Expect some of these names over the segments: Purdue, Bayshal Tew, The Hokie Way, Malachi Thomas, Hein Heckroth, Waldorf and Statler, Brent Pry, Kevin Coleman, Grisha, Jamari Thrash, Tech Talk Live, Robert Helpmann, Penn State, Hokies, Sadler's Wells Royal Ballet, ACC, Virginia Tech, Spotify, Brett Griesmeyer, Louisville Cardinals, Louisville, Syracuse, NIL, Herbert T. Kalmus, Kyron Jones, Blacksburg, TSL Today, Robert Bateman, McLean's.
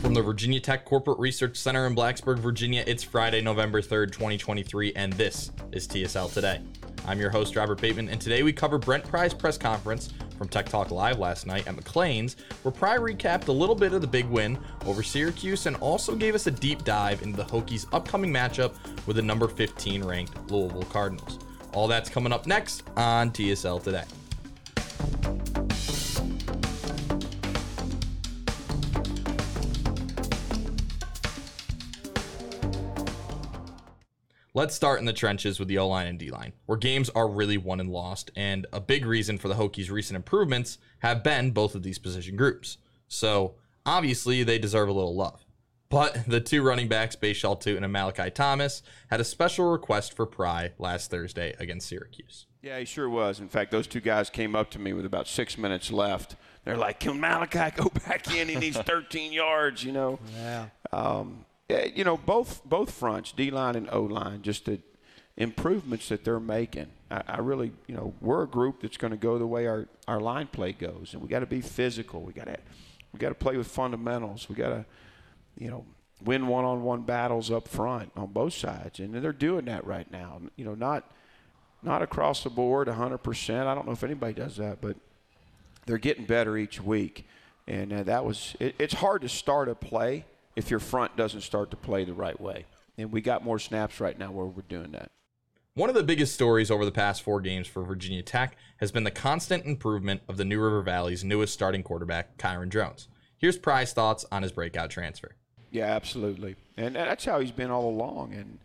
From the Virginia Tech Corporate Research Center in Blacksburg, Virginia, it's Friday, November 3rd, 2023, and this is TSL Today. I'm your host, Robert Bateman, and today we cover Brent Pry's press conference from Tech Talk Live last night at McLean's, where Pry recapped a little bit of the big win over Syracuse and also gave us a deep dive into the Hokies' upcoming matchup with the number 15-ranked Louisville Cardinals. All that's coming up next on TSL Today. Let's start in the trenches with the O-line and D-line, where games are really won and lost, and a big reason for the Hokies' recent improvements have been both of these position groups. So, obviously, they deserve a little love. But the two running backs, Bayshal Tew and Malachi Thomas, had a special request for Pry last Thursday against Syracuse. Yeah, he sure was. In fact, those two guys came up to me with about 6 minutes left. They're like, can Malachi go back in? He needs 13 yards, you know? Yeah. You know, both fronts, D-line and O-line, just the improvements that they're making. I really, you know, we're a group that's going to go the way our line play goes, and we got to be physical. We got to play with fundamentals. We got to, you know, win one-on-one battles up front on both sides, and they're doing that right now. You know, not across the board 100%. I don't know if anybody does that, but they're getting better each week, and it's hard to start a play if your front doesn't start to play the right way. And we got more snaps right now where we're doing that. One of the biggest stories over the past four games for Virginia Tech has been the constant improvement of the New River Valley's newest starting quarterback, Kyron Jones. Here's Pry's thoughts on his breakout transfer. Yeah, absolutely. And that's how he's been all along. And,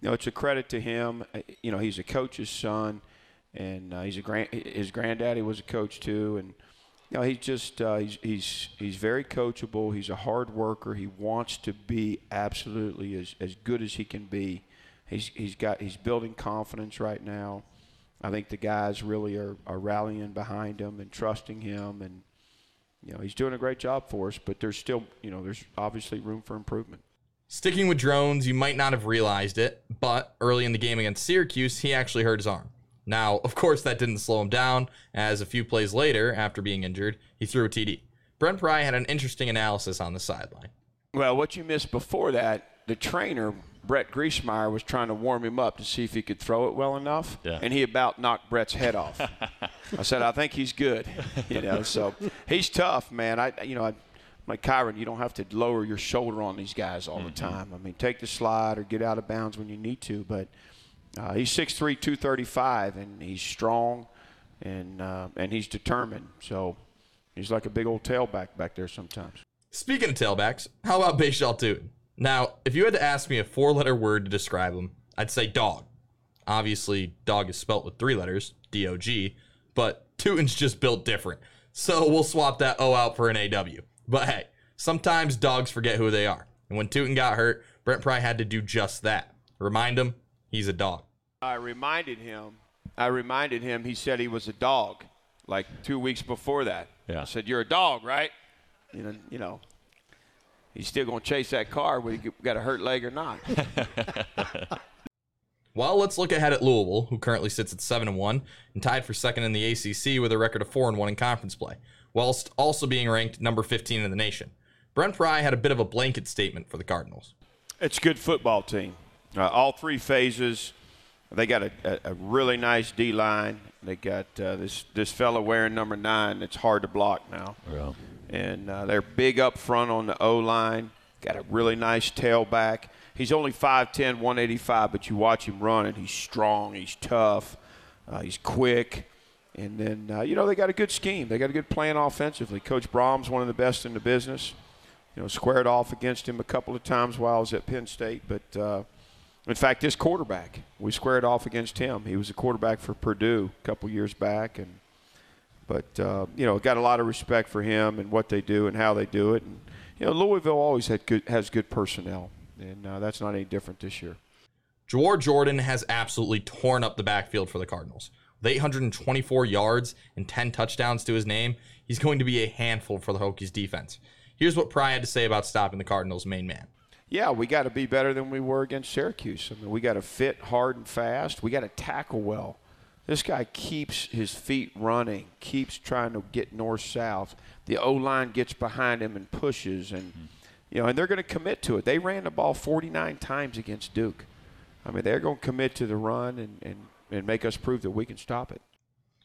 you know, it's a credit to him. You know, he's a coach's son, and his granddaddy was a coach too, and you know, he's just he's very coachable. He's a hard worker. He wants to be absolutely as good as he can be. He's building confidence right now. I think the guys really are rallying behind him and trusting him, and you know, he's doing a great job for us. But there's still, you know, there's obviously room for improvement. Sticking with drones, you might not have realized it, but early in the game against Syracuse, he actually hurt his arm. Now, of course, that didn't slow him down, as a few plays later, after being injured, he threw a TD. Brent Pry had an interesting analysis on the sideline. Well, what you missed before that, the trainer, Brett Griesmeyer, was trying to warm him up to see if he could throw it well enough, yeah. And he about knocked Brett's head off. I said, I think he's good. You know, so he's tough, man. I'm like, Kyron, you don't have to lower your shoulder on these guys all the time. I mean, take the slide or get out of bounds when you need to, but – he's 6'3", 235, and he's strong, and he's determined. So he's like a big old tailback back there sometimes. Speaking of tailbacks, how about Bayshal Tew? Now, if you had to ask me a four-letter word to describe him, I'd say dog. Obviously, dog is spelt with three letters, D-O-G, but Tutin's just built different. So we'll swap that O out for an A-W. But hey, sometimes dogs forget who they are. And when Tutin got hurt, Brent Pry had to do just that. Remind him he's a dog. I reminded him he said he was a dog like 2 weeks before that. Yeah. I said, you're a dog, right? You know, he's still going to chase that car whether you got a hurt leg or not. Well, let's look ahead at Louisville, who currently sits at 7-1 and tied for second in the ACC with a record of 4-1 in conference play, whilst also being ranked number 15 in the nation. Brent Pry had a bit of a blanket statement for the Cardinals. It's a good football team. All three phases. They got a really nice D-line. They got this fella wearing number 9 that's hard to block now. Yeah. And they're big up front on the O-line. Got a really nice tailback. He's only 5'10", 185, but you watch him run, and he's strong, he's tough, he's quick. And then, you know, they got a good scheme. They got a good plan offensively. Coach Brom's one of the best in the business. You know, squared off against him a couple of times while I was at Penn State, but in fact, this quarterback, we squared off against him. He was a quarterback for Purdue a couple years back, and But, you know, got a lot of respect for him and what they do and how they do it. And, you know, Louisville always had has good personnel, and that's not any different this year. Jawhar Jordan has absolutely torn up the backfield for the Cardinals. With 824 yards and 10 touchdowns to his name, he's going to be a handful for the Hokies defense. Here's what Pry had to say about stopping the Cardinals' main man. Yeah, we got to be better than we were against Syracuse. I mean, we got to fit hard and fast. We got to tackle well. This guy keeps his feet running, keeps trying to get north-south. The O-line gets behind him and pushes, and you know, and they're going to commit to it. They ran the ball 49 times against Duke. I mean, they're going to commit to the run and make us prove that we can stop it.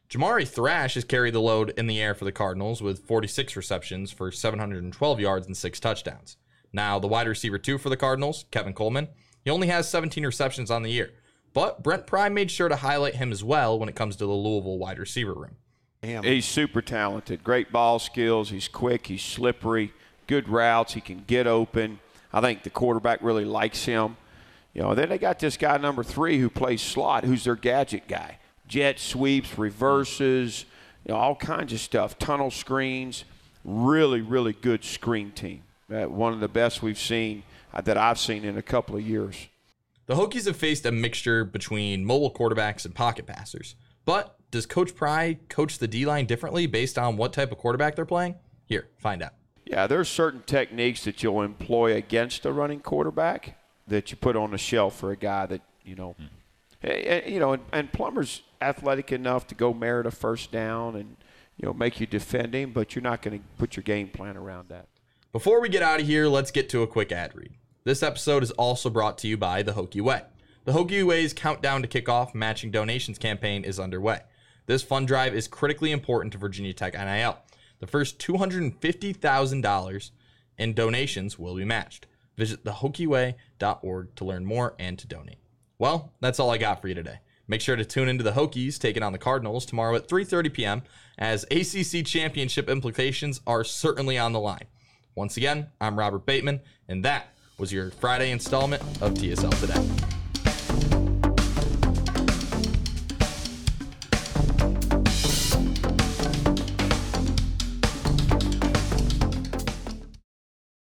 Jamari Thrash has carried the load in the air for the Cardinals with 46 receptions for 712 yards and 6 touchdowns. Now, the wide receiver two for the Cardinals, Kevin Coleman, he only has 17 receptions on the year. But Brent Pry made sure to highlight him as well when it comes to the Louisville wide receiver room. He's super talented, great ball skills. He's quick, he's slippery, good routes. He can get open. I think the quarterback really likes him. You know, then they got this guy number three who plays slot, who's their gadget guy. Jet sweeps, reverses, you know, all kinds of stuff. Tunnel screens, really, really good screen team. One of the best we've seen that I've seen in a couple of years. The Hokies have faced a mixture between mobile quarterbacks and pocket passers. But does Coach Pry coach the D-line differently based on what type of quarterback they're playing? Here, find out. Yeah, there are certain techniques that you'll employ against a running quarterback that you put on the shelf for a guy that, you know, and Plummer's athletic enough to go merit a first down and, you know, make you defend him, but you're not going to put your game plan around that. Before we get out of here, let's get to a quick ad read. This episode is also brought to you by The Hokie Way. The Hokie Way's Countdown to Kickoff matching donations campaign is underway. This fund drive is critically important to Virginia Tech NIL. The first $250,000 in donations will be matched. Visit thehokieway.org to learn more and to donate. Well, that's all I got for you today. Make sure to tune into the Hokies taking on the Cardinals tomorrow at 3:30 p.m. as ACC championship implications are certainly on the line. Once again, I'm Robert Bateman, and that was your Friday installment of TSL Today.